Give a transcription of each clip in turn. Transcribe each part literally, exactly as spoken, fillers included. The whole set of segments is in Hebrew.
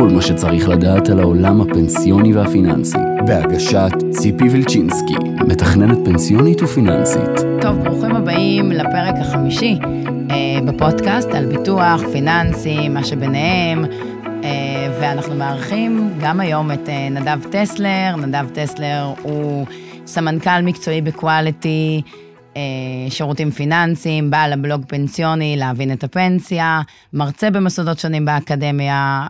כל מה שצריך לדעת על העולם הפנסיוני והפיננסי. בהגשת ציפי וילצ'ינסקי, מתכננת פנסיונית ופיננסית. טוב, ברוכים הבאים לפרק החמישי בפודקאסט על ביטוח, פיננסי, מה שביניהם, ואנחנו מארחים גם היום את נדב טסלר. נדב טסלר הוא סמנכ"ל מקצועי בקואליטי, שירותים פיננסיים, בעל הבלוג פנסיוני, להבין את הפנסיה, מרצה במסודות שונים באקדמיה,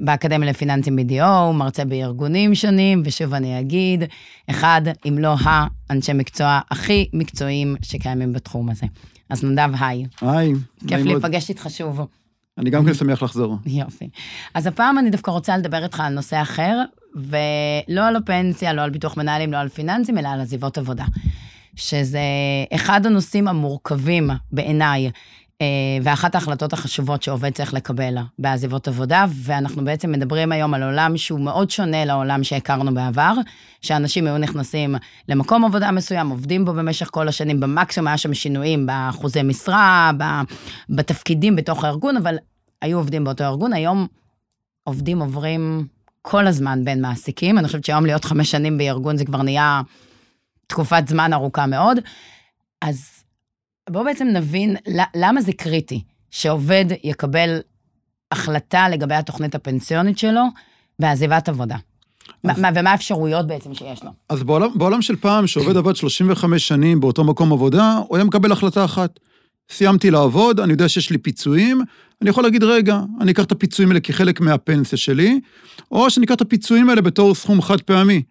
באקדמיה לפיננסים בי די או, מרצה בארגונים שונים, ושוב אני אגיד, אחד, אם לא האנשי מקצוע הכי מקצועיים שקיימים בתחום הזה. אז נדב, היי. היי. כיף להיפגש איתך שוב. אני גם כן שמח לחזור. יופי. אז הפעם אני דווקא רוצה לדבר איתך על נושא אחר, ולא על הפנסיה, לא על ביטוח מנהלים, לא על פיננסים, אלא על עזיבות עבודה. שזה אחד הנושאים המורכבים בעיניי, ואחת ההחלטות החשובות שעובד צריך לקבל בעזיבות עבודה, ואנחנו בעצם מדברים היום על עולם שהוא מאוד שונה לעולם שהכרנו בעבר, שאנשים היו נכנסים למקום עבודה מסוים, עובדים בו במשך כל השנים, במקסימום היה שם שינויים באחוזי משרה, בתפקידים בתוך הארגון, אבל היו עובדים באותו ארגון. היום עובדים עוברים כל הזמן בין מעסיקים, אני חושבת שהיום להיות חמש שנים בארגון זה כבר נהיה תקופת זמן ארוכה מאוד. אז בואו בעצם נבין למה זה קריטי שעובד יקבל החלטה לגבי התוכנית הפנסיונית שלו בעזיבת עבודה. ומה האפשרויות בעצם שיש לו? אז בעולם, בעולם של פעם, שעובד עבד שלושים וחמש שנים באותו מקום עבודה, הוא היה מקבל החלטה אחת. סיימתי לעבוד, אני יודע שיש לי פיצויים, אני יכול להגיד, רגע, אני אקח את הפיצויים האלה כחלק מהפנסיה שלי, או שאני אקח את הפיצויים האלה בתור סכום חד פעמי.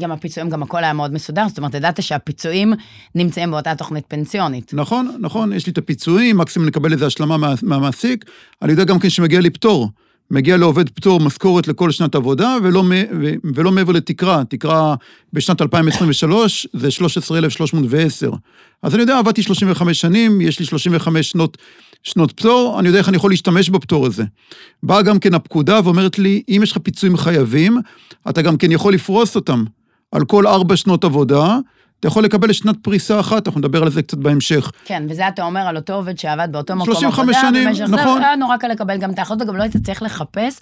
גם הפיצויים, גם הכל היה מאוד מסודר, זאת אומרת, ידעת שהפיצויים נמצאים באותה תוכנית פנסיונית. נכון, נכון, יש לי את הפיצויים, מקסימום נקבל איזה השלמה מהמעסיק, אני יודע גם כן שמגיע לי פטור, מגיע לעובד פטור משכורת לכל שנת עבודה, ולא, ולא מעבר לתקרה, תקרה בשנת אלפיים עשרים ושלוש, זה שלוש עשרה אלף שלוש מאות ועשר. אז אני יודע, עבדתי שלושים וחמש שנים, יש לי שלושים וחמש שנות, שנות פטור, אני יודע איך אני יכול להשתמש בפטור הזה. באה גם כן הפקודה ואומרת לי, אם יש לך פיצויים חייבים, אתה גם כן יכול לפרוס אותם. על כל ארבע שנות עבודה, אתה יכול לקבל שנת פריסה אחת, אנחנו נדבר על זה קצת בהמשך. כן, וזה אתה אומר על אותו עובד שעבד באותו מקום עבודה, שלושים וחמש שנים, נכון. זה היה נורא קל לקבל גם את האחרות, גם לא היית צריך לחפש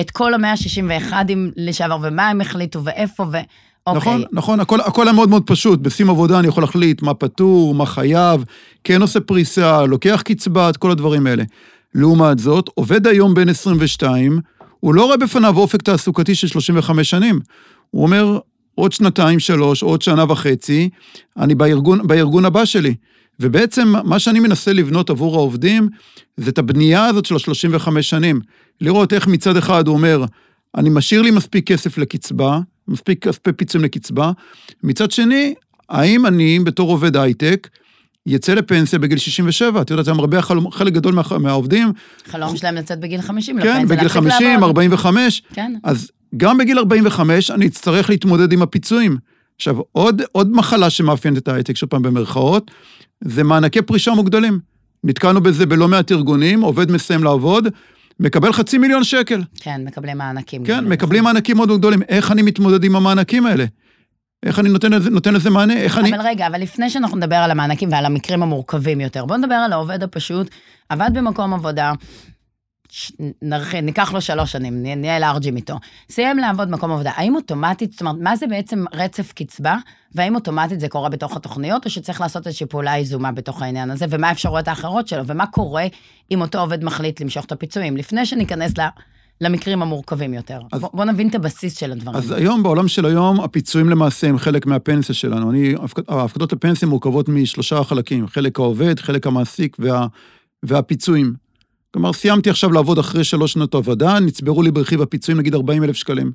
את כל ה-מאה שישים ואחת לשעבר, ומה הם החליטו ואיפה, ו... נכון, נכון, הכל, הכל היה מאוד מאוד פשוט, בשים עבודה אני יכול להחליט מה פטור, מה חייב, כן עושה פריסה, לוקח קצבת, כל הדברים האלה. לעומת זאת, עובד היום בין עשרים ושתיים, הוא לא רואה בפניו אופק תעסוקתי של שלושים וחמש שנים. הוא אומר, עוד שנתיים, שלוש, עוד שנה וחצי, אני בארגון, בארגון הבא שלי. ובעצם מה שאני מנסה לבנות עבור העובדים, זה את הבנייה הזאת של ה-שלושים וחמש שנים. לראות איך מצד אחד הוא אומר, אני משאיר לי מספיק כסף לקצבה, מספיק כספי פיצויים לקצבה. מצד שני, האם אני בתור עובד הייטק, יצא לפנסיה בגיל שישים ושבע, אתה יודע, זה מרבה חלק גדול מה, מהעובדים. חלום שלהם לצאת בגיל חמישים. כן, בגיל חמישים, ארבעים וחמש. כן. אז גם בגיל ארבעים וחמש אני אצטרך להתמודד עם הפיצויים. עכשיו, עוד, עוד מחלה שמאפיינת את ההייטק, שוב פעם במרכאות, זה מענקי פרישה מוגדלים. נתקענו בזה בלא מעט ארגונים, עובד מסיים לעבוד, מקבל חצי מיליון שקל. כן, מקבלים מענקים. כן, גדולים. מקבלים מענקים מאוד גדולים. איך אני מתמודד עם המענקים האלה? איך אני נותן, נותן לזה מענה? איך אבל אני... רגע, אבל לפני שאנחנו נדבר על המענקים ועל המקרים המורכבים יותר, בוא נדבר על העובד הפשוט, עבד במקום עבודה, ניקח לו שלוש שנים, נהיה אל ארג'ים איתו, סיים לעבוד במקום עבודה, האם אוטומטית, זאת אומרת, מה זה בעצם רצף קצבה, והאם אוטומטית זה קורה בתוך התוכניות, או שצריך לעשות איזושהי פעולה איזומה בתוך העניין הזה, ומה האפשרויות האחרות שלו, ומה קורה אם אותו עובד מחליט למשוך את הפיצויים, לפני שניכנס למקרים המורכבים יותר. אז, בוא, בוא נבין את הבסיס של הדברים. אז היום, בעולם של היום, הפיצויים למעשה הם חלק מהפנסיה שלנו. אני, ההפקדות לפנסיה מורכבות משלושה חלקים, חלק העובד, חלק המעסיק וה, והפיצויים. כלומר, סיימתי עכשיו לעבוד אחרי שלוש שנות עבודה, נצברו לי ברכיב הפיצויים, נגיד ארבעים אלף שקלים.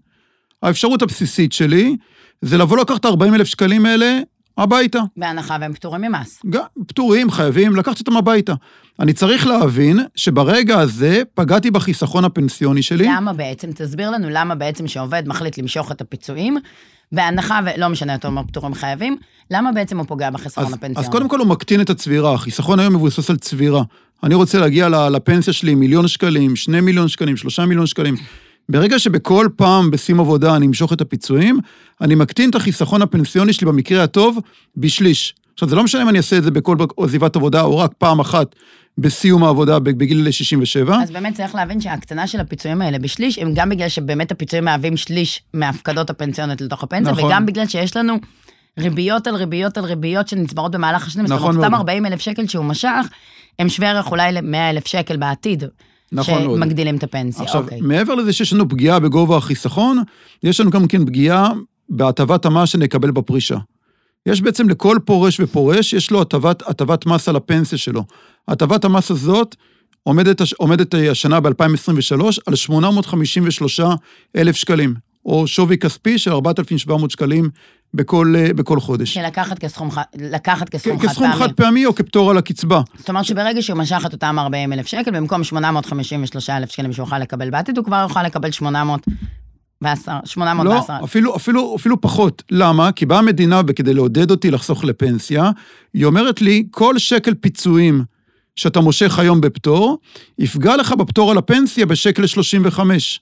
האפשרות הבסיסית שלי, זה לבוא לקחת ארבעים אלף שקלים האלה הביתה. בהנחה והם פטורים ממס. גם, פטורים, חייבים, לקחת אותם הביתה. אני צריך להבין שברגע הזה פגעתי בחיסכון הפנסיוני שלי. למה בעצם, תסביר לנו למה בעצם שעובד מחליט למשוך את הפיצויים, בהנחה, ולא משנה אותו מה פטורים חייבים, למה בעצם הוא פוגע בחיסכון אז, הפנסיוני? אז קודם כל הוא מקטין את הצבירה, החיסכון היום מבוסס על צבירה. אני רוצה להגיע לפנסיה שלי, מיליון שקלים, שני מיליון שקלים, שלושה מיליון שקלים. ברגע שבכל פעם בשים עבודה אני אמשוך את הפיצויים, אני מקטין את החיסכון הפנסיוני שלי במקרה הטוב בשליש. עכשיו, זה לא משנה אם אני אעשה את זה בכל עזיבת עבודה, או רק פעם אחת בסיום העבודה בגיל שישים ושבע. אז באמת צריך להבין שההקטנה של הפיצויים האלה בשליש, הם גם בגלל שבאמת הפיצויים מהווים שליש מהפקדות הפנסיונית לתוך הפנסיה, נכון. וגם בגלל שיש לנו ריביות על ריביות על ריביות שנצברות במהלך השנים, נכון, זאת אומרת, אותם ארבעים אלף שקל שהוא משך, הם שווה ערך אולי ל-מאה אלף שקל בעתיד, נכון, שמגדילים את הפנסיה. עכשיו, אוקיי. מעבר לזה שיש לנו פגיעה בגובה החיסכון, יש לנו גם כן פגיעה בהטבת המס שנקבל בפרישה. יש בעצם לכל פורש ופורש, יש לו הטבת מס על הפנסיה שלו. הטבת המס הזאת עומדת, עומדת השנה ב-אלפיים עשרים ושלוש על שמונה מאות חמישים ושלושה אלף שקלים, או שווי כספי של ארבעת אלפים ושבע מאות שקלים בכל, בכל חודש. לקחת כסכום, לקחת כסכום חד פעמי. חד פעמי או כפתור על הקצבה. זאת אומרת שברגע שהוא משכת אותם ארבעים אלף שקל, במקום שמונה מאות חמישים ושלושה אלף שקלים שהוא יוכל לקבל בעתיד, הוא כבר יוכל לקבל שמונה מאות ועשר, שמונה מאות ועשר. לא, אפילו, אפילו, אפילו פחות. למה? כי באה המדינה, וכדי לעודד אותי לחסוך לפנסיה, היא אומרת לי, כל שקל פיצויים שאתה מושך היום בפתור, יפגע לך בפתור על הפנסיה בשקל שלושים וחמש.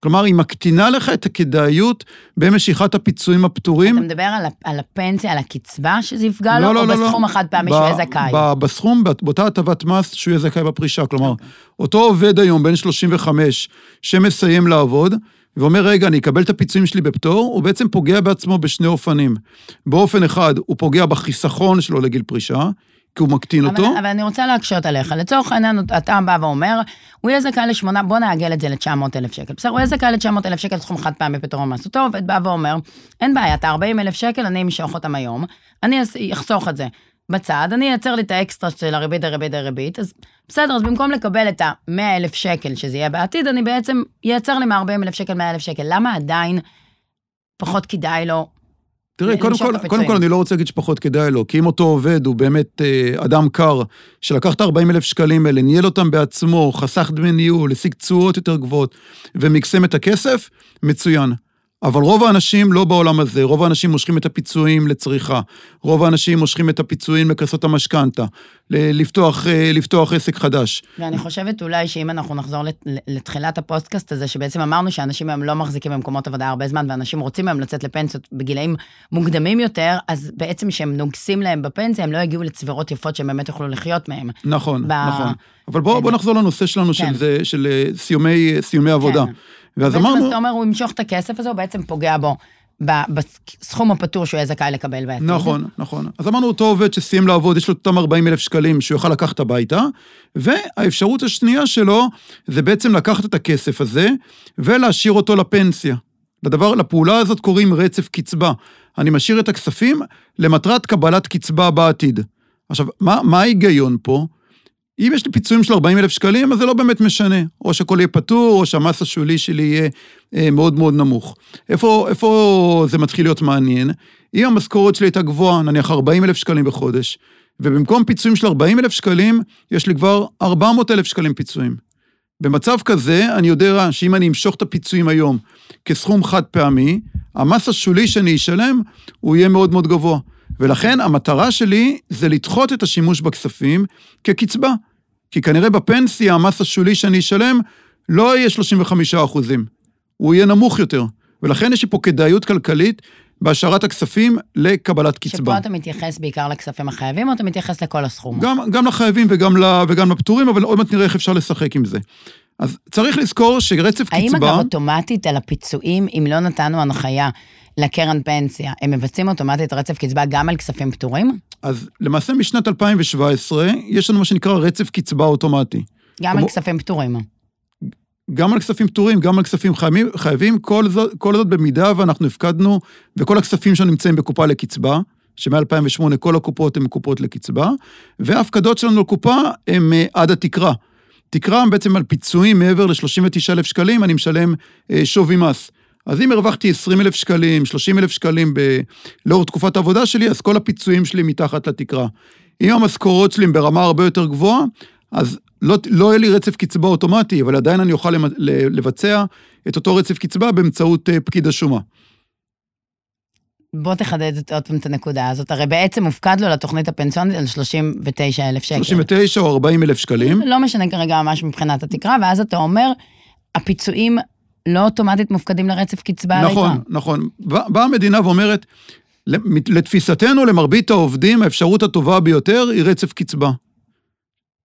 כלומר, היא מקטינה לך את הכדאיות במשיכת הפיצויים הפטורים. אתה מדבר על, על הפנסיה, על הקצבה שזה יפגע לא, לו, לא, או לא, בסכום לא. אחד פעמי ב- שהוא יהיה זכאי? ב- בסכום, באותה הטבת מס שהוא יהיה זכאי בפרישה. כלומר, okay. אותו עובד היום, בן שלושים וחמש, שמסיים לעבוד, ואומר, רגע, אני אקבל את הפיצויים שלי בפטור, הוא בעצם פוגע בעצמו בשני אופנים. באופן אחד, הוא פוגע בחיסכון שלו לגיל פרישה, כי הוא מקטין אבל, אותו. אבל אני רוצה להקשות עליך. לצורך העניין, אתה בא ואומר, הוא יהיה זכאי לשמונה, בוא נעגל את זה ל-תשע מאות אלף שקל. בסדר, הוא יהיה זכאי ל-תשע מאות אלף שקל, סכום חד פעמי פטור ממס. אותו עובד בא ואומר, אין בעיה, את ה-ארבעים אלף שקל, אני אמשוך אותם היום, אני אחסוך את זה בצד, אני אעצר לי את האקסטרה של הריבית, הריבית, הריבית, אז בסדר, אז במקום לקבל את ה-מאה אלף שקל שזה יהיה בעתיד, אני בעצם יעצר לי מ-ארבעים אלף שקל, מאה אלף שקל. למה עדיין פחות כדאי לו? תראי, קודם כל, קודם כל אני לא רוצה להגיד שפחות כדאי לו, כי אם אותו עובד הוא באמת אדם קר, שלקח את ארבעים אלף שקלים האלה, ניהל אותם בעצמו, חסך דמי ניהול, השיג תשואות יותר גבוהות, ומקסם את הכסף, מצוין. אבל רוב האנשים לא בעולם הזה, רוב האנשים מושכים את הפיצויים לצריכה, רוב האנשים מושכים את הפיצויים לכסות המשכנתה, לפתוח, לפתוח עסק חדש. ואני חושבת אולי שאם אנחנו נחזור לתחילת הפוסטקאסט הזה, שבעצם אמרנו שאנשים הם לא מחזיקים במקומות עבודה הרבה זמן, ואנשים רוצים הם לצאת לפנסיות בגילאים מוקדמים יותר, אז בעצם שהם נוגסים להם בפנסיה, הם לא יגיעו לצבירות יפות שהם באמת יוכלו לחיות מהם. נכון, ב... נכון. אבל בואו בוא נחזור לנושא שלנו כן. של, זה, של סיומי, סיומי עבודה. כן. ואז אמרנו... בעצם אתה אומר, הוא ימשוך את הכסף הזה, הוא בעצם פוגע בו, בסכום הפטור שהוא יהיה זכאי לקבל בעתיד. נכון, נכון. אז אמרנו, אותו עובד שסיים לעבוד, יש לו אותם ארבעים אלף שקלים, שהוא יוכל לקחת הביתה, והאפשרות השנייה שלו, זה בעצם לקחת את הכסף הזה, ולהשאיר אותו לפנסיה. לדבר, לפעולה הזאת קוראים רצף קצבה. אני משאיר את הכספים למטרת קבלת קצבה בעתיד. עכשיו, מה, מה ההיגיון פה? אם יש לי פיצויים של ארבעים אלף שקלים, אז זה לא באמת משנה. או שהכל יהיה פטור, או שהמס השולי שלי יהיה אה, מאוד מאוד נמוך. איפה, איפה זה מתחיל להיות מעניין? אם המשכורת שלי הייתה גבוהה, נניח ארבעים אלף שקלים בחודש, ובמקום פיצויים של ארבעים אלף שקלים, יש לי כבר ארבע מאות אלף שקלים פיצויים. במצב כזה, אני יודע שאם אני אמשוך את הפיצויים היום כסכום חד פעמי, המס השולי שאני אשלם, הוא יהיה מאוד מאוד גבוה. ולכן המטרה שלי זה לדחות את השימוש בכספים כקצבה. כי כנראה בפנסיה המס השולי שאני אשלם לא יהיה שלושים וחמישה אחוזים. הוא יהיה נמוך יותר. ולכן יש פה כדאיות כלכלית בהשארת הכספים לקבלת קצבה. שפה אתה מתייחס בעיקר לכספים החייבים, או אתה מתייחס לכל הסכום? גם, גם לחייבים וגם, לה, וגם לפטורים, אבל עוד מעט נראה איך אפשר לשחק עם זה. אז צריך לזכור שרצף קצבה... האם אגב אוטומטית על הפיצויים, אם לא נתנו הנחיה לקרן פנסיה, הם מבצעים אוטומטית רצף קצבה גם על כספים פטורים? אז למעשה משנת אלפיים שבע עשרה, יש לנו מה שנקרא רצף קצבה אוטומטי. גם כמו... על כספים פטורים? גם על כספים פטורים, גם על כספים חייבים, חייבים כל, זאת, כל זאת במידה ואנחנו הפקדנו, וכל הכספים שנמצאים בקופה לקצבה, שמ-אלפיים ושמונה כל הקופות הן קופות לקצבה, וההפקדות שלנו לקופה הן עד התקרה. תקרה בעצם על פיצויים מעבר ל-שלושים ותשעה אלף שקלים, אני משלם שווי מס. אז אם הרווחתי עשרים אלף שקלים, שלושים אלף שקלים ב... לאור תקופת העבודה שלי, אז כל הפיצויים שלי מתחת לתקרה. אם המשכורות שלי ברמה הרבה יותר גבוהה, אז לא, לא יהיה לי רצף קצבה אוטומטי, אבל עדיין אני אוכל לבצע את אותו רצף קצבה באמצעות פקיד השומה. בוא תחדד עוד פעם את הנקודה הזאת, הרי בעצם מופקד לו לתוכנית הפנסיונית על שלושים ותשעה אלף שקל. שלושים ותשע או ארבעים אלף שקלים. לא משנה כרגע ממש מבחינת התקרה, ואז אתה אומר, הפיצויים לא אוטומטית מופקדים לרצף קצבה. נכון, נכון. באה המדינה ואומרת, לתפיסתנו, למרבית העובדים, האפשרות הטובה ביותר היא רצף קצבה.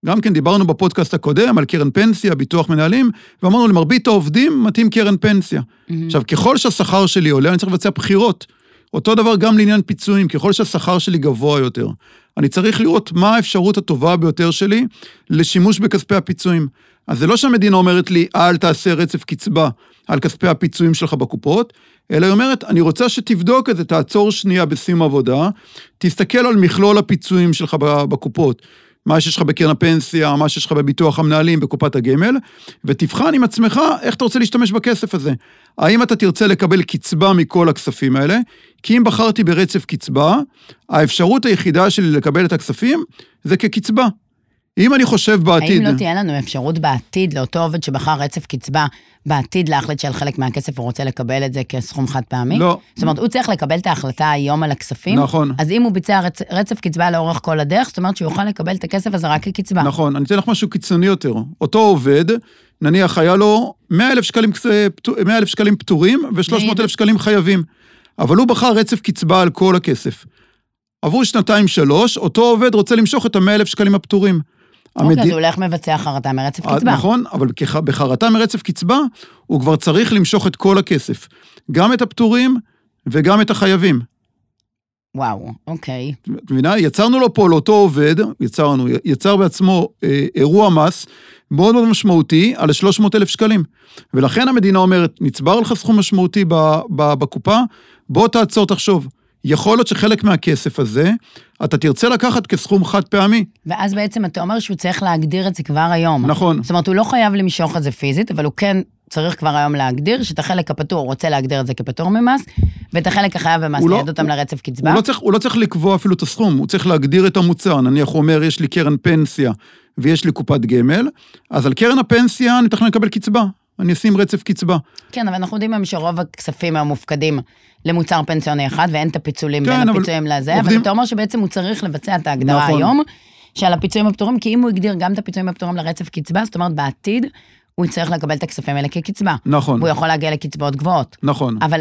גם כן דיברנו בפודקאסט הקודם על קרן פנסיה, ביטוח מנהלים, ואמרנו למרבית העובדים מתאים קרן פנסיה. Mm-hmm. עכשיו, ככל שהשכר שלי עולה, אני צריך לבצע בחירות. אותו דבר גם לעניין פיצויים, ככל שהשכר שלי גבוה יותר. אני צריך לראות מה האפשרות הטובה ביותר שלי לשימוש בכספי הפיצויים. אז זה לא שהמדינה אומרת לי, אל תעשה רצף קצבה על כספי הפיצויים שלך בקופות, אלא היא אומרת, אני רוצה שתבדוק את זה, תעצור שנייה בשים עבודה, תסתכל על מכלול הפיצויים שלך בקופות, מה שיש לך בקרן הפנסיה, מה שיש לך בביטוח המנהלים, בקופת הגמל, ותבחן עם עצמך איך אתה רוצה להשתמש בכסף הזה. האם אתה תרצה לקבל קצבה מכל הכספים האלה? כי אם בחרתי ברצף קצבה, האפשרות היחידה שלי לקבל את הכספים זה כקצבה. אם אני חושב בעתיד... האם לא תהיה לנו אפשרות בעתיד לאותו עובד שבחר רצף קצבה, בעתיד להחלט שעל חלק מהכסף הוא רוצה לקבל את זה כסכום חד פעמי? לא. זאת אומרת, הוא צריך לקבל את ההחלטה היום על הכספים? נכון. אז אם הוא ביצע רצ... רצף קצבה לאורך כל הדרך, זאת אומרת שיוכל לקבל את הכסף הזה רק כקצבה. נכון, אני אתן לך משהו קיצוני יותר. אותו עובד, נניח היה לו מאה אלף שקלים פטורים ו-שלוש מאות אלף שקלים חייבים, אבל הוא בחר רצף קצבה על כל הכסף. עבור שנתיים שלוש, אותו עובד רוצה למשוך את ה-מאה אלף שקלים הפטורים. אוקיי, המד... אז הוא הולך מבצע חרטה מרצף קצבה. נכון, אבל בחרטה מרצף קצבה, הוא כבר צריך למשוך את כל הכסף. גם את הפטורים וגם את החייבים. וואו, אוקיי. מבינה, יצרנו לו פה לאותו עובד, יצרנו, יצר בעצמו אה, אירוע מס, מאוד מאוד משמעותי, על שלוש מאות אלף שקלים. ולכן המדינה אומרת, נצבר לך סכום משמעותי בקופה, בוא תעצור, תחשוב. יכול להיות שחלק מהכסף הזה, אתה תרצה לקחת כסכום חד פעמי. ואז בעצם אתה אומר שהוא צריך להגדיר את זה כבר היום. נכון. זאת אומרת, הוא לא חייב למשוך את זה פיזית, אבל הוא כן צריך כבר היום להגדיר, שאת החלק הפטור, הוא רוצה להגדיר את זה כפטור ממס, ואת החלק החייב במס, ליד אותם לרצף קצבה. הוא לא צריך, הוא לא צריך לקבוע אפילו את הסכום, הוא צריך להגדיר את המוצר. נניח הוא אומר, יש לי קרן פנסיה, ויש לי קופת גמל, אז על קרן הפנסיה אני תכנן לקבל קצבה. אני אשים רצף קצבה. כן, אבל אנחנו יודעים שרוב הכספים המופקדים למוצר פנסיוני אחד, ואין את הפיצולים בין הפיצויים לזה, אבל אתה אומר שבעצם הוא צריך לבצע את ההגדרה היום, שעל הפיצויים הפטורים, כי אם הוא הגדיר גם את הפיצויים הפטורים לרצף קצבה, זאת אומרת, בעתיד הוא יצטרך לקבל את הכספים האלה כקצבה. נכון. הוא יכול להגיע לקצבאות גבוהות. נכון. אבל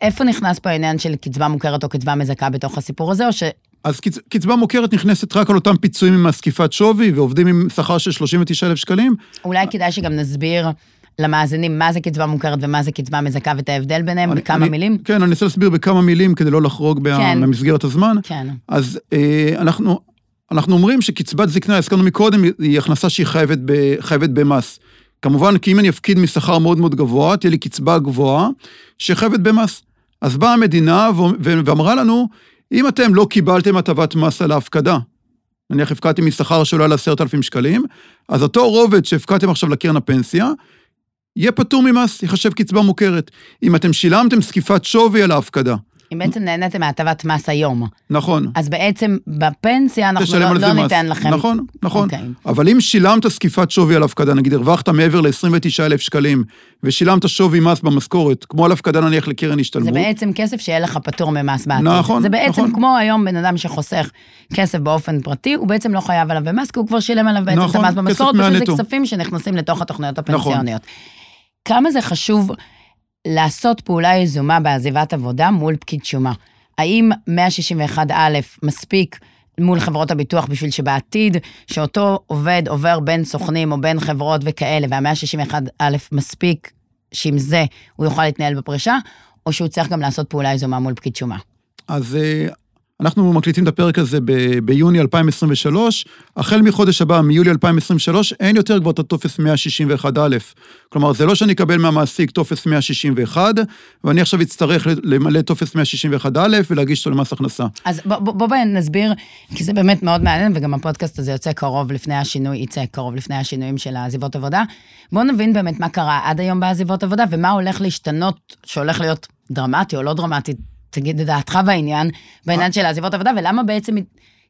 איפה נכנס פה העניין של קצבה מוכרת או קצבה מזכה בתוך הסיפור הזה, או ש... אז קצ... קצבה מוכרת נכנסת רק על אותם פיצויים עם הזקיפת שווי, ועובדים עם שכר של שלושים ותשעה אלף שקלים. אולי כדאי שגם נסביר למאזינים מה זה קצבה מוכרת ומה זה קצבה מזכה, ואת ההבדל ביניהם אני, בכמה אני, מילים. כן, אני אנסה להסביר בכמה מילים, כדי לא לחרוג כן. במסגרת הזמן. כן. אז אה, אנחנו, אנחנו אומרים שקצבת זקנה, הזכרנו מקודם, היא הכנסה שהיא חייבת, ב, חייבת במס. כמובן, כי אם אני אפקיד משכר מאוד מאוד גבוה, תהיה לי קצבה גבוהה, שחייבת במס. אז באה המדינה ו... ואמרה לנו, אם אתם לא קיבלתם הטבת מס על ההפקדה, נניח הפקעתם משכר שעולה ל-עשרת אלפים שקלים, אז אותו רובד שהפקעתם עכשיו לקרן הפנסיה, יהיה פטור ממס, יחשב קצבה מוכרת. אם אתם שילמתם זקיפת שווי על ההפקדה. אם בעצם נהנתם מהטבת מס היום. נכון. אז בעצם בפנסיה אנחנו לא, לא ניתן לכם. נכון, נכון. Okay. אבל אם שילמת זקיפת שווי על ההפקדה, נגיד הרווחת מעבר ל-עשרים ותשעה אלף שקלים, ושילמת שווי מס במשכורת, כמו על הפקדה נניח לקרן השתלמות. זה בעצם כסף שיהיה לך פטור ממס בעתיד. נכון, זה בעצם נכון. כמו היום בן אדם שחוסך כסף באופן פרטי, הוא בעצם לא חייב עליו במס, כי הוא כבר שילם עליו בעצם נכון, את המס במשכורת, פשוט זה כספים שנכנסים לתוך התוכניות הפנסיוניות. נכון. כמה זה חשוב לעשות פעולה יזומה בעזיבת עבודה מול פקיד שומה. האם מאה שישים ואחת א' מספיק מול חברות הביטוח בשביל שבעתיד, שאותו עובד עובר בין סוכנים או בין חברות וכאלה, וה-מאה שישים ואחת א' מספיק שעם זה הוא יוכל להתנהל בפרישה, או שהוא צריך גם לעשות פעולה יזומה מול פקיד שומה? אז אנחנו מקליטים את הפרק הזה ב- ביוני אלפיים עשרים ושלוש, החל מחודש הבא, מיולי אלפיים עשרים ושלוש, אין יותר כבר את הטופס מאה שישים ואחת א'. כלומר, זה לא שאני אקבל מהמעסיק טופס מאה שישים ואחת, ואני עכשיו אצטרך למלא טופס מאה שישים ואחת א' ולהגיש אותו למס הכנסה. אז בוא, בוא, בוא נסביר, כי זה באמת מאוד מעניין, וגם הפודקאסט הזה יוצא קרוב לפני השינוי, יצא קרוב לפני השינויים של העזיבות עבודה. בוא נבין באמת מה קרה עד היום בעזיבות עבודה, ומה הולך להשתנות, שהולך להיות דרמטי או לא דרמטי, תגיד את דעתך בעניין, בעניין של העזיבות עבודה, ולמה בעצם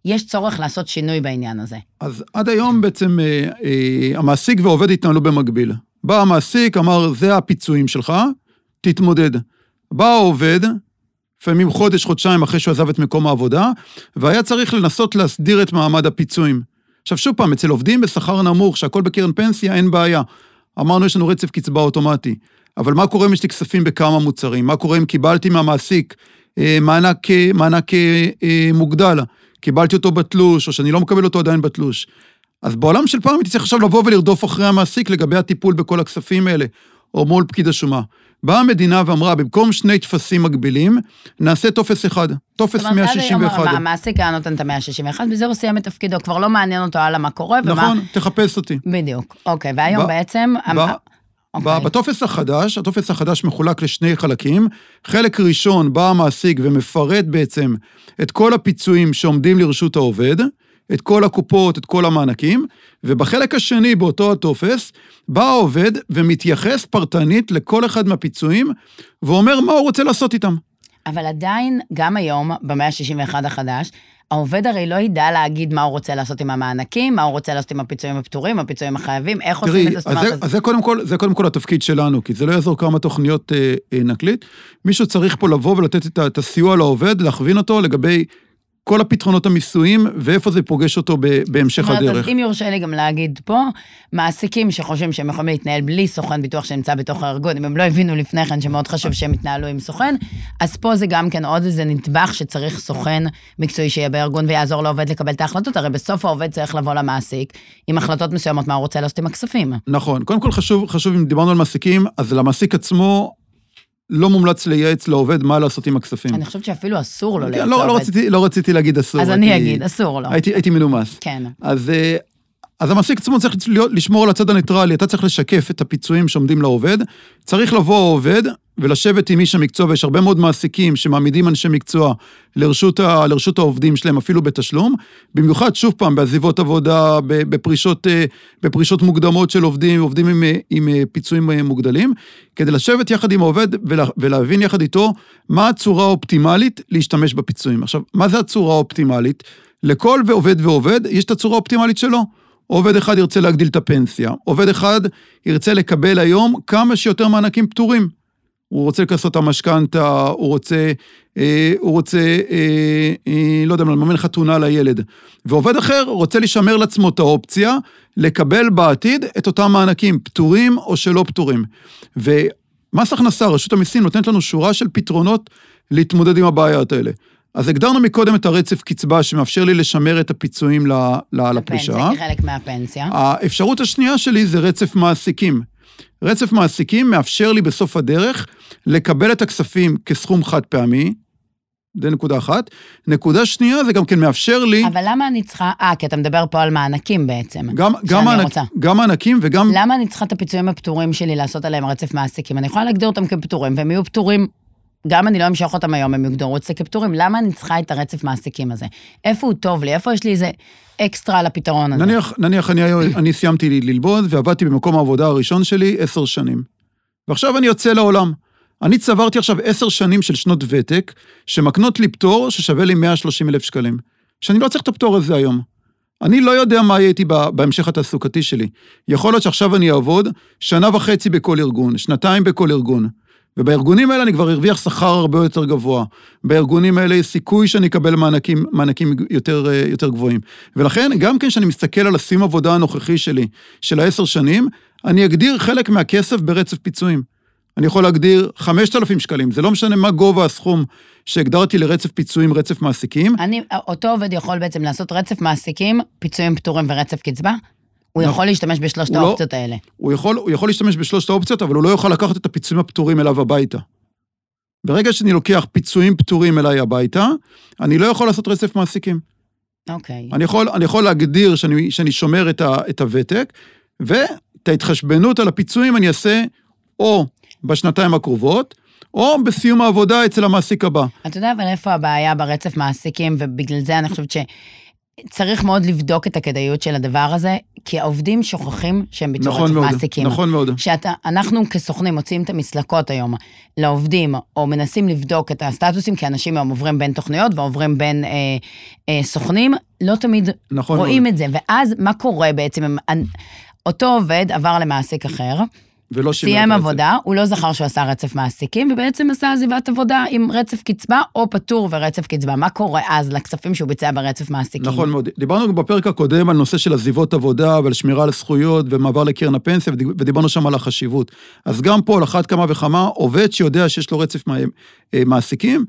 יש צורך לעשות שינוי בעניין הזה? אז עד היום בעצם אה, אה, המעסיק והעובד התנהלו במקביל. בא המעסיק, אמר, זה הפיצויים שלך, תתמודד. בא העובד, פעמים חודש, חודשיים אחרי שהוא עזב את מקום העבודה, והיה צריך לנסות להסדיר את מעמד הפיצויים. עכשיו שוב פעם, אצל עובדים בשכר נמוך, שהכל בקרן פנסיה, אין בעיה. אמרנו, יש לנו רצף קצבה אוטומטי. אבל מה קורה אם יש לי כספים בכמה מוצרים? מה קורה אם קיבלתי מהמעסיק מענק, מענק מוגדל? קיבלתי אותו בתלוש, או שאני לא מקבל אותו עדיין בתלוש. אז בעולם של פעם, הייתי צריך עכשיו לבוא ולרדוף אחרי המעסיק לגבי הטיפול בכל הכספים האלה, או מול פקיד השומה. באה המדינה ואמרה, במקום שני תפסים מקבילים, נעשה טופס אחד, טופס מאה שישים ואחת. המעסיק היה נותן את מאה שישים ואחת, בזה הוא סיים את תפקידו, כבר לא מעניין אותו הלאה מה קורה. נכון, תחפש אותי. בדיוק, אוקיי, והיום בעצם... בטופס החדש, הטופס החדש מחולק לשני חלקים, חלק ראשון בא המעסיק ומפרט בעצם את כל הפיצויים שעומדים לרשות העובד, את כל הקופות, את כל המענקים, ובחלק השני, באותו הטופס, בא העובד ומתייחס פרטנית לכל אחד מהפיצויים, ואומר מה הוא רוצה לעשות איתם. אבל עדיין, גם היום, ב-מאה שישים ואחת החדש, העובד הרי לא ידע להגיד מה הוא רוצה לעשות עם המענקים, מה הוא רוצה לעשות עם הפיצויים הפטורים, הפיצויים החייבים, איך עושים את הסתמך הזה. אז זה קודם כל, זה קודם כל התפקיד שלנו, כי זה לא יעזור כמה תוכניות נקליט. מישהו צריך פה לבוא ולתת את הסיוע לעובד, להכווין אותו לגבי כל הפתרונות המיסויים, ואיפה זה פוגש אותו בהמשך הדרך. אם יורשה לי גם להגיד פה, מעסיקים שחושבים שהם יכולים להתנהל בלי סוכן ביטוח שנמצא בתוך הארגון, אם הם לא הבינו לפני כן שמאוד חשוב שהם יתנהלו עם סוכן, אז פה זה גם כן עוד איזה נדבך שצריך סוכן מקצועי שיהיה בארגון ויעזור לעובד לקבל את ההחלטות, הרי בסוף העובד צריך לבוא למעסיק עם החלטות מסוימות מה הוא רוצה לעשות עם הכספים. נכון, קודם כל חשוב, חשוב אם דיברנו על מעסיקים, אז למעסיק עצמו לא מומלץ לייעץ לעובד מה לעשות עם הכספים. אני חושבת שאפילו אסור לו לייעץ לעובד. לא רציתי, לא רציתי להגיד אסור. אז אני אגיד, אסור לו. הייתי, הייתי מנומס. כן. אז, אז המעסיק עצמו צריך לשמור על הצד הניטרלי, אתה צריך לשקף את הפיצויים שעומדים לעובד, צריך לבוא העובד ולשבת עם איש המקצוע, ויש הרבה מאוד מעסיקים שמעמידים אנשי מקצוע לרשות, ה, לרשות העובדים שלהם, אפילו בתשלום, במיוחד שוב פעם בעזיבות עבודה, בפרישות, בפרישות מוקדמות של עובדים, עובדים עם, עם פיצויים מוגדלים, כדי לשבת יחד עם העובד ולה, ולהבין יחד איתו מה הצורה האופטימלית להשתמש בפיצויים. עכשיו, מה זה הצורה האופטימלית? לכל ועובד ועובד יש את הצורה האופטימלית שלו. עובד אחד ירצה להגדיל את הפנסיה, עובד אחד ירצה לקבל היום כמה שיותר מענקים פטורים. הוא רוצה לקסות המשכנתה, הוא רוצה, אה, הוא רוצה, אה, אה, לא יודע, לממן חתונה לילד. ועובד אחר רוצה לשמר לעצמו את האופציה, לקבל בעתיד את אותם מענקים, פטורים או שלא פטורים. ומס הכנסה, רשות המסים, נותנת לנו שורה של פתרונות להתמודד עם הבעיות האלה. אז הגדרנו מקודם את הרצף קצבה שמאפשר לי לשמר את הפיצויים לפרישה. זה חלק מהפנסיה. האפשרות השנייה שלי זה רצף מעסיקים. רצף מעסיקים מאפשר לי בסוף הדרך לקבל את הכספים כסכום חד פעמי, זה נקודה אחת. נקודה שנייה זה גם כן מאפשר לי... אבל למה אני צריכה... אה, כי אתה מדבר פה על מענקים בעצם. גם, גם, מענק, גם מענקים וגם... למה אני צריכה את הפיצויים הפטורים שלי לעשות עליהם רצף מעסיקים? אני יכולה להגדיר אותם כפטורים, והם יהיו פטורים... גם אני לא אמשוך אותם היום, הם יוגדרו את זה כפטורים, למה אני צריכה את הרצף מעסיקים הזה? איפה הוא טוב לי? איפה יש לי איזה אקסטרה לפתרון הזה? נניח, נניח אני, אני סיימתי ללבוד, ועבדתי במקום העבודה הראשון שלי עשר שנים. ועכשיו אני יוצא לעולם. אני צברתי עכשיו עשר שנים של שנות ותק, שמקנות לי פטור ששווה לי מאה ושלושים אלף שקלים. שאני לא צריך את הפטור הזה היום. אני לא יודע מה הייתי בהמשך התעסוקתי שלי. יכול להיות שעכשיו אני אעבוד שנה וחצי בכל ארגון, שנתיים בכל ארגון. ובארגונים האלה אני כבר הרוויח שכר הרבה יותר גבוה. בארגונים האלה יש סיכוי שאני אקבל מענקים, מענקים יותר, יותר גבוהים. ולכן, גם כן שאני מסתכל על הסיום עבודה הנוכחי שלי, של העשר שנים, אני אגדיר חלק מהכסף ברצף פיצויים. אני יכול להגדיר חמשת אלפים שקלים, זה לא משנה מה גובה הסכום שהגדרתי לרצף פיצויים, רצף מעסיקים. אני, אותו עובד יכול בעצם לעשות רצף מעסיקים, פיצויים פטורים ורצף קצבה? הוא יכול להשתמש בשלושת האופציות האלה. הוא יכול להשתמש בשלושת האופציות, אבל הוא לא יוכל לקחת את הפיצויים הפטורים אליו הביתה. ברגע שאני לוקח פיצויים פטורים אליי הביתה, אני לא יכול לעשות רצף מעסיקים. אוקיי. אני יכול להגדיר שאני שומר את הוותק, ואת ההתחשבנות על הפיצויים אני אעשה או בשנתיים הקרובות, או בסיום העבודה אצל המעסיק הבא. אתה יודע, אבל איפה הבעיה ברצף מעסיקים, ובגלל זה אני חושבת ש... צריך מאוד לבדוק את הכדאיות של הדבר הזה, כי העובדים שוכחים שהם בצורת מעסיקים. נכון מאוד. שאנחנו כסוכנים מוצאים את המסלקות היום לעובדים, או מנסים לבדוק את הסטטוסים, כי אנשים היום עוברים בין תוכניות, ועוברים בין אה, אה, סוכנים, לא תמיד נכון רואים מאוד. את זה. ואז מה קורה בעצם? אותו עובד עבר למעסיק אחר, סיים עבודה, הוא לא זכר שהוא עשה רצף מעסיקים, ובעצם עשה עזיבת עבודה עם רצף קצבה, או פטור ורצף קצבה. מה קורה אז לכספים שהוא ביצע ברצף מעסיקים? נכון מאוד. דיברנו בפרק הקודם על נושא של עזיבות עבודה, ועל שמירה על זכויות, ומעבר לקרן הפנסיה, ודיברנו שם על החשיבות. אז גם פה, על אחת כמה וכמה, עובד שיודע שיש לו רצף מעסיקים,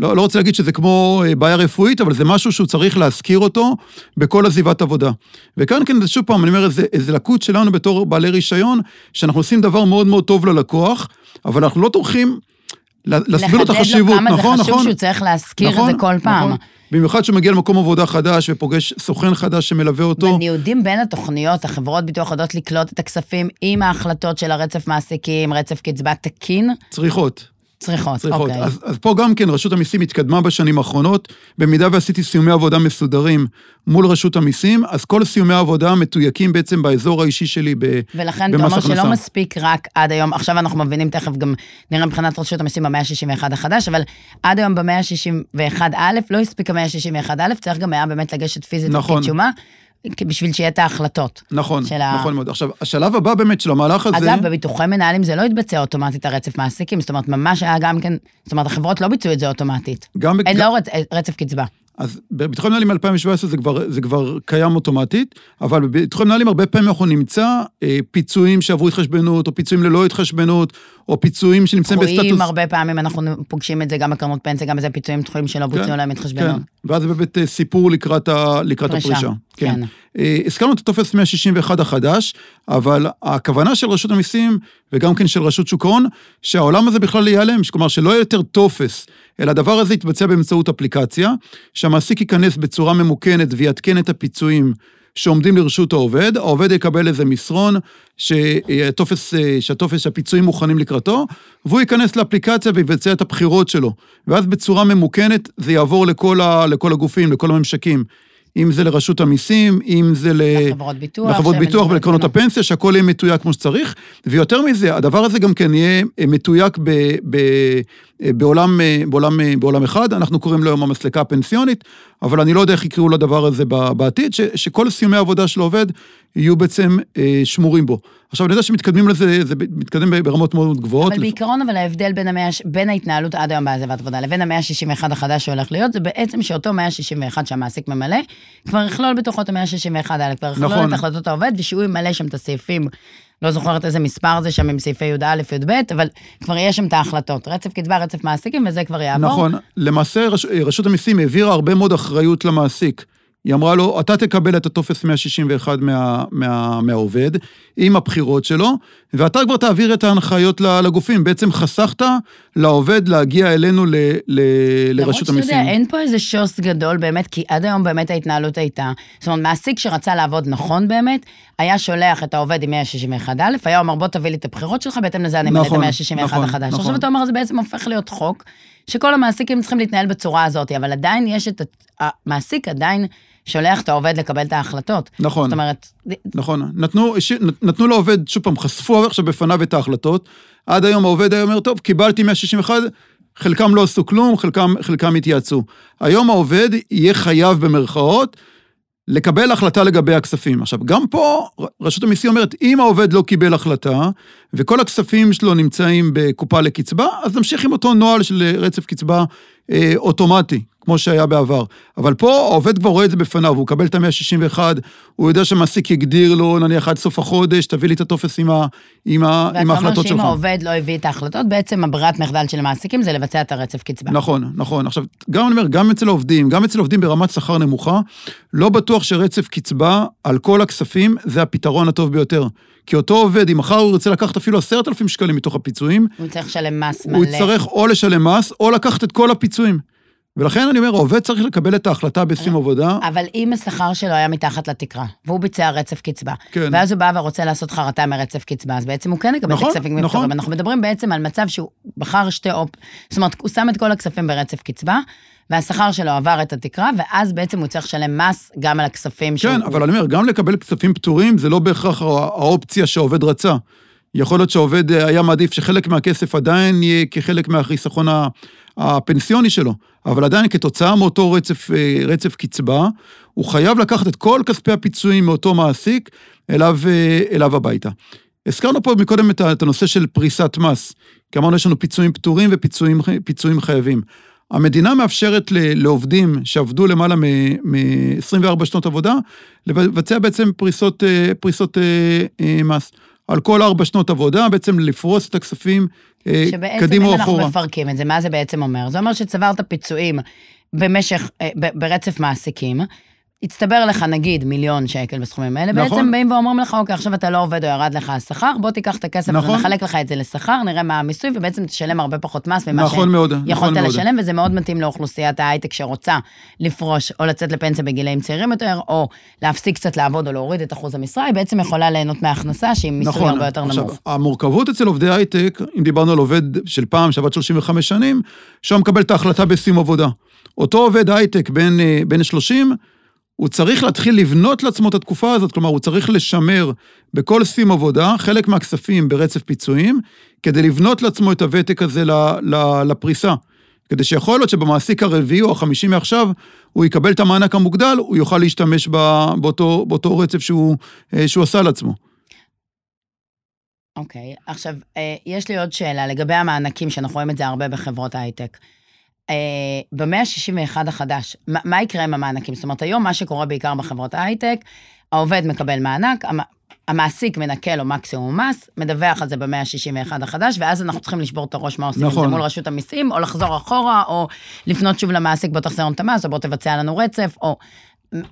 לא, לא רוצה להגיד שזה כמו בעיה רפואית, אבל זה משהו שהוא צריך להזכיר אותו בכל עזיבת עבודה. וכאן כן, שוב פעם, אני אומר, איזה, איזה לקות שלנו בתור בעלי רישיון, שאנחנו עושים דבר מאוד מאוד טוב ללקוח, אבל אנחנו לא תורכים להסביר את החשיבות, נכון, נכון. לחדד לו כמה זה חשוב שהוא צריך להזכיר את זה כל פעם. במיוחד שמגיע למקום עבודה חדש, ופוגש סוכן חדש שמלווה אותו. ואני יודעים בין התוכניות, החברות ביטוח יודעות לקלוט את הכספים עם ההחלטות של הרצף מעסיקים, רצף קצבת תקין. צריכות. צריכות, צריכות. אוקיי. אז, אז פה גם כן, רשות המיסים התקדמה בשנים האחרונות, במידה ועשיתי סיומי עבודה מסודרים מול רשות המיסים, אז כל סיומי העבודה מתויקים בעצם באזור האישי שלי במס הכנסה. ולכן אתה אומר שלא מספיק רק עד היום, עכשיו אנחנו מבינים תכף גם, נראה מבחינת רשות המיסים ב-מאה שישים ואחת החדש, אבל עד היום ב-מאה שישים ואחת א', לא הספיק ה-מאה שישים ואחת א', צריך גם היה באמת לגשת פיזית נכון. כתשומה, בשביל שיהיה את ההחלטות. נכון, נכון ה... מאוד. עכשיו, השלב הבא באמת של המהלך הזה... אגב, בביטוחי מנהלים זה לא התבצע אוטומטית הרצף מעסיקים, זאת אומרת, ממש היה גם כן... זאת אומרת, החברות לא ביצעו את זה אוטומטית. גם... אין גם... לא רצ... רצף קצבה. אז בביטוחי מנהלים אלפיים ושבע עשרה זה כבר, זה כבר קיים אוטומטית, אבל בביטוחי מנהלים הרבה פעמים אנחנו נמצא אה, פיצויים שעברו התחשבנות, או פיצויים ללא התחשבנות, או פיצויים שנמצאים בסטטוס... תחויים הרבה פעמים, אנחנו פוגשים את זה גם בקרנות פנסיה, גם בזה פיצויים תחויים שלא בוצעו כן, להם התחשבנות. כן, ואז באמת סיפור לקראת, ה, לקראת פרישה, הפרישה. כן. כן. אה, הזכרנו את הטופס מאה שישים ואחת החדש, אבל הכוונה של רשות המיסים, וגם כן של רשות שוק ההון, שהעולם הזה בכלל ייעלם, כלומר שלא יהיה יותר טופס, אלא הדבר הזה יתבצע באמצעות אפליקציה, שהמעסיק ייכנס בצורה ממוכנת ויתקן את הפיצויים שעומדים לרשות העובד, העובד יקבל איזה מסרון שהטופס, שהטופס, שהפיצויים מוכנים לקראתו, והוא ייכנס לאפליקציה ויבצע את הבחירות שלו, ואז בצורה ממוכנת זה יעבור לכל, ה, לכל הגופים, לכל הממשקים, אם זה לרשות המיסים, אם זה לחברות ביטוח, לחברות ביטוח ולקרנות הפנסיה, שהכל יהיה מתויק כמו שצריך, ויותר מזה, הדבר הזה גם כן יהיה מתויק ב, ב, בעולם, בעולם, בעולם אחד, אנחנו קוראים לו היום המסלקה הפנסיונית, אבל אני לא יודע איך יקראו לדבר הזה בעתיד, ש, שכל סיומי העבודה של העובד יהיו בעצם שמורים בו. עכשיו, אני יודע שמתקדמים לזה, זה מתקדם ברמות מאוד גבוהות. אבל בעיקרון, אבל ההבדל בין, המאה, בין ההתנהלות עד היום בעזבת עבודה, לבין ה-מאה שישים ואחת החדש שהולך להיות, זה בעצם שאותו מאה שישים ואחת שהמעסיק ממלא, כבר יכלול בתוכו את ה-מאה שישים ואחת האלה, כבר יכלול נכון. את החלטות העובד, ושהוא ימלא שם את הסעיפים, לא זוכרת איזה מספר זה שם עם סעיפי יהודה א' יהוד ב', אבל כבר יש שם את ההחלטות, רצף קצבה, רצף מעסיקים, וזה כבר יעבור. נכון, למעשה רש... רשות המיסים העבירה הרבה מאוד אחריות למעסיק. היא אמרה לו, אתה תקבל את הטופס מאה שישים ואחת מה, מה, מהעובד, עם הבחירות שלו, ואתה כבר תעביר את ההנחיות לגופים. בעצם חסכת לעובד להגיע אלינו ל, ל, לרשות המיסים. יודע, אין פה איזה שוס גדול באמת, כי עד היום באמת ההתנהלות הייתה. זאת אומרת, מעסיק שרצה לעבוד נכון באמת, היה שולח את העובד עם מאה שישים ואחת א', היה אומר, בוא תביא לי את הבחירות שלך, בהתאם לזה אני מלא את מאה שישים ואחת החדש. עכשיו אתה אומר, זה בעצם הופך להיות חוק, שכל המעסיקים צריכים להתנהל בצורה הזאת, אבל עדיין יש את המעסיק עדיין שולח את העובד לקבל את ההחלטות. נכון. זאת אומרת... נכון. נתנו, נתנו לעובד, שוב פעם, חשפו עכשיו בפניו את ההחלטות, עד היום העובד היה אומר, טוב, קיבלתי מאה שישים ואחת, חלקם לא עשו כלום, חלקם, חלקם התייעצו. היום העובד יהיה חייב במרכאות, לקבל החלטה לגבי הכספים. עכשיו, גם פה, רשות המיסים אומרת, אם העובד לא קיבל החלטה, וכל הכספים שלו נמצאים בקופה לקצבה, אז נמשיך עם אותו נוהל של רצף קצבה אה, אוטומטי, כמו שהיה בעבר. אבל פה העובד כבר רואה את זה בפניו, הוא קבל את ה-מאה שישים ואחת, הוא יודע שמעסיק יגדיר לו, נניח עד סוף החודש, תביא לי את הטופס עם, ה, עם, ה, עם ההחלטות שלך. ואתה אומר שאם העובד לא הביא את ההחלטות, בעצם הברירת מחדל של המעסיקים זה לבצע את הרצף קצבה. נכון, נכון. עכשיו, גם אני אומר, גם אצל עובדים, גם אצל עובדים ברמת שכר נמוכה, לא בטוח שרצף קצבה על כל הכספים זה הפתרון הטוב ביותר. כי אותו עובד, אם מחר הוא ירצה לקחת אפילו עשרת אלפים שקלים מתוך הפיצויים, הוא צריך לשלם מס מלא. הוא צריך או לשלם מס, או לקחת את כל הפיצויים. ולכן אני אומר, העובד צריך לקבל את ההחלטה בסיום עבודה. אבל אם השכר שלו היה מתחת לתקרה, והוא ביצע רצף קצבה, כן. ואז הוא בא ורוצה לעשות חרטה מרצף קצבה, אז בעצם הוא כן יקבל נכון, את הכספים נכון. מפתורים. אנחנו מדברים בעצם על מצב שהוא בחר שתי אופ... זאת אומרת, הוא שם את כל הכספים ברצף קצבה, והשכר שלו עבר את התקרה, ואז בעצם הוא צריך לשלם מס גם על הכספים. כן, שהוא... אבל אני אומר, גם לקבל כספים פתורים, זה לא בהכרח האופציה שהעובד רצה. יכול להיות שהעובד היה מעדיף שחלק מהכסף עדיין יהיה כחלק מהחיסכון הפנסיוני שלו, אבל עדיין כתוצאה מאותו רצף, רצף קצבה, הוא חייב לקחת את כל כספי הפיצויים מאותו מעסיק אליו, אליו הביתה. הזכרנו פה מקודם את הנושא של פריסת מס, כי אמרנו יש לנו פיצויים פטורים ופיצויים פיצויים חייבים. המדינה מאפשרת לעובדים שעבדו למעלה מ-עשרים וארבע שנות עבודה, לבצע בעצם פריסות, פריסות מס. על כל ארבע שנות עבודה, בעצם לפרוס את הכספים קדימה או אחורה. אנחנו מפרקים את זה, מה זה בעצם אומר? זה אומר שצברת פיצויים במשך, ברצף מעסיקים, הצטבר לך נגיד מיליון שקל בסכומים האלה, נכון. בעצם באים ואומרים לך, אוקיי, עכשיו אתה לא עובד או ירד לך השכר, בוא תיקח את הכסף, נכון. ונחלק לך את זה לשכר, נראה מה המיסוי, ובעצם תשלם הרבה פחות מס, ומה נכון שיכולת נכון לשלם, וזה מאוד מתאים לאוכלוסיית ההייטק שרוצה לפרוש, או לצאת לפנסיה בגילאים צעירים יותר, או להפסיק קצת לעבוד, או להוריד את אחוז המשרה, היא בעצם יכולה ליהנות מההכנסה, שהיא מיסוי נכון. הרבה יותר עכשיו, נמוך. המורכבות אצל עובדי ההייטק, אם דיברנו על עובד של פעם, שעבד שלושים וחמש שנים, שם מקבל את ההחלטה בסיום עבודה. אותו עובד ההייטק בין, בין שלושים, הוא צריך להתחיל לבנות לעצמו את התקופה הזאת, כלומר, הוא צריך לשמר בכל סיום עבודה, חלק מהכספים ברצף פיצויים, כדי לבנות לעצמו את הוותק הזה לפריסה. כדי שיכול להיות שבמעסיק הרביעי או החמישי מעכשיו, הוא יקבל את המענק המוגדל, הוא יוכל להשתמש באותו, באותו רצף שהוא, שהוא עשה לעצמו. אוקיי, עכשיו, יש לי עוד שאלה לגבי המענקים, שאנחנו רואים את זה הרבה בחברות ההייטק. ב-מאה שישים ואחת החדש, מה יקרה עם המענקים? זאת אומרת, היום מה שקורה בעיקר בחברות ההייטק, העובד מקבל מענק, המעסיק מנקה לו מקסימום מס, מדווח על זה ב-מאה שישים ואחת החדש, ואז אנחנו צריכים לשבור את הראש מה עושים את זה מול רשות המסים, או לחזור אחורה, או לפנות שוב למעסיק, בוא תחזרנו את המס, או בוא תבצע לנו רצף, או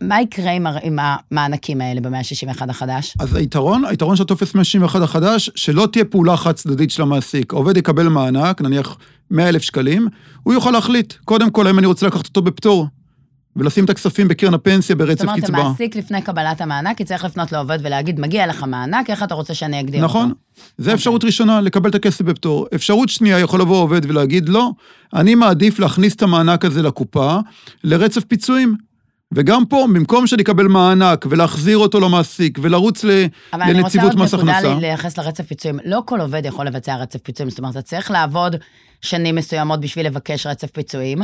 מה יקרה עם המענקים האלה ב-מאה שישים ואחת החדש? אז היתרון, היתרון של טופס מאה שישים ואחת החדש, שלא תהיה פעולה חד צדדית של המעסיק. העובד יקבל מענק, נניח מאה אלף שקלים, הוא יוכל להחליט, קודם כל, האם אני רוצה לקחת אותו בפטור, ולשים את הכספים בקרן הפנסיה ברצף קצבה. זאת אומרת, המעסיק לפני קבלת המענק, יצטרך לפנות לעובד ולהגיד, מגיע לך מענק, איך אתה רוצה שאני אגדיר אותו? נכון. זה אפשרות ראשונה, לקבל את הכסף בפטור. אפשרות שנייה, יכול לבוא עובד ולהגיד, לא, אני מעדיף להכניס את המענק הזה לקופה, לרצף פיצויים. וגם פה, במקום שאני אקבל מענק, ולהחזיר אותו למעסיק, ולרוץ לנציבות מס הכנסה. אבל אני רוצה עוד נקודה לייחס לרצף פיצויים. לא כל עובד יכול לבצע רצף פיצויים, זאת אומרת, אתה צריך לעבוד שנים מסוימות בשביל לבקש רצף פיצויים,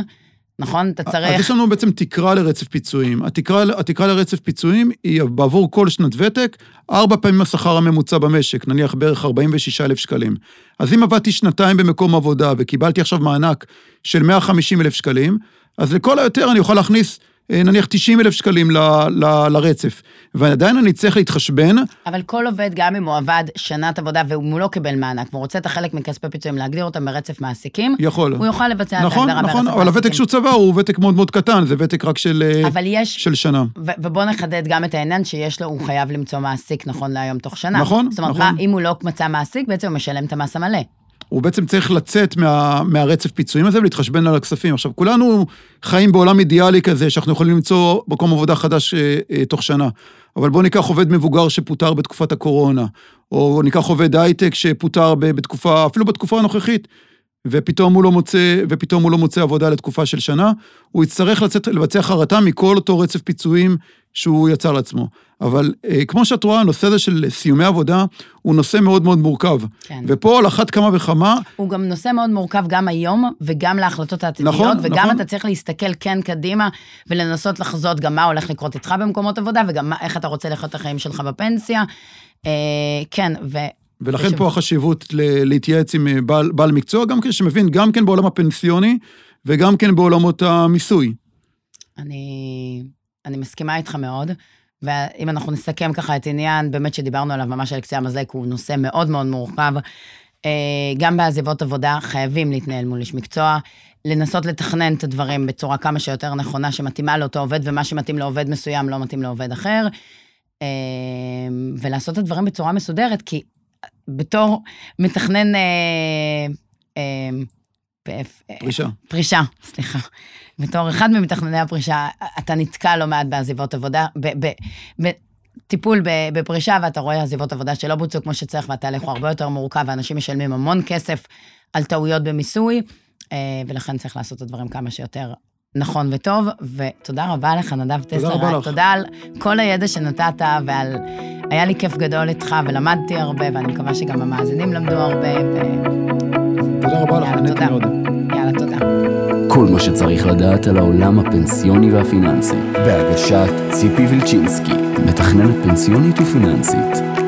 נכון? אתה צריך... אז יש לנו בעצם תקרה לרצף פיצויים. התקרה, התקרה לרצף פיצויים היא בעבור כל שנת ותק, ארבע פעמים השכר הממוצע במשק, נניח בערך ארבעים ושישה אלף שקלים. אז אם עבדתי שנתיים במקום עבודה, וקיבלתי עכשיו מענק של מאה וחמישים אלף שקלים, אז לכל היותר אני אוכל להכניס נניח תשעים אלף שקלים ל, ל, לרצף, ועדיין אני צריך להתחשבן. אבל כל עובד, גם אם הוא עבד שנת עבודה, והוא לא קיבל מענק, והוא רוצה את החלק מכספי פיצויים להגדיר אותם ברצף מעסיקים, יכול. הוא יוכל לבצע נכון, את ההגדרה נכון, ברצף מעסיקים. נכון, נכון, אבל הוותק שהוא צבא הוא ותק מאוד מאוד קטן, זה ותק רק של, יש, של שנה. ו- ובוא נחדד גם את העניין שיש לו, הוא חייב למצוא מעסיק נכון להיום תוך שנה. נכון, זאת אומרת, נכון. מה, אם הוא לא מצא מעסיק, בעצם הוא משלם את המס המלא. הוא בעצם צריך לצאת מה, מהרצף פיצויים הזה, ולהתחשבן על הכספים. עכשיו, כולנו חיים בעולם אידיאלי כזה, שאנחנו יכולים למצוא מקום עבודה חדש אה, אה, תוך שנה. אבל בוא ניקח עובד מבוגר שפוטר בתקופת הקורונה, או ניקח עובד הייטק שפוטר בתקופה, אפילו בתקופה הנוכחית, ופתאום הוא לא מוצא, ופתאום הוא לא מוצא עבודה לתקופה של שנה, הוא יצטרך לצאת, לבצע חרטה מכל אותו רצף פיצויים שהוא יצר לעצמו. אבל אה, כמו שאת רואה, הנושא הזה של סיומי עבודה, הוא נושא מאוד מאוד מורכב. כן. ופה על אחת כמה וכמה... הוא גם נושא מאוד מורכב גם היום, וגם להחלטות העתידיות, נכון, וגם נכון. אתה צריך להסתכל כן קדימה, ולנסות לחזות גם מה הולך לקרות איתך במקומות עבודה, וגם מה, איך אתה רוצה לחיות את החיים שלך בפנסיה. אה, כן, ו... ולכן בשביל... פה החשיבות ל- להתייעץ עם בעל, בעל מקצוע, גם כן שמבין, גם כן בעולם הפנסיוני, וגם כן בעולמות המיסוי. אני, אני מסכימה איתך מאוד, ואם אנחנו נסכם ככה את עניין, באמת שדיברנו עליו ממש על קצה המזלג, הוא נושא מאוד מאוד מורכב, גם בעזיבות עבודה חייבים להתנהל מול איש מקצוע, לנסות לתכנן את הדברים בצורה כמה שיותר נכונה, שמתאימה לאותו עובד, ומה שמתאים לעובד מסוים לא מתאים לעובד אחר, ולעשות את הדברים בצורה מסודרת, כי בתור מתכנן אה, אה, פרישה. פרישה, סליחה. בתור אחד ממתכנני הפרישה, אתה נתקע לא מעט בעזיבות עבודה, בטיפול בפרישה, ואתה רואה עזיבות עבודה שלא בוצעו כמו שצריך, והתהליך הוא הרבה יותר מורכב, ואנשים משלמים המון כסף על טעויות במיסוי, אה, ולכן צריך לעשות את הדברים כמה שיותר נכון וטוב, ותודה רבה לך, נדב טסלר. תודה על כל הידע שנתת, ועל... היה לי כיף גדול איתך, ולמדתי הרבה, ואני מקווה שגם המאזינים למדו הרבה, ו... תודה רבה לך, נהניתי מאוד. יאללה, תודה. כל מה שצריך לדעת על העולם הפנסיוני והפיננסי, בהגשת ציפי וילצ'ינסקי, מתכננת פנסיונית ופיננסית.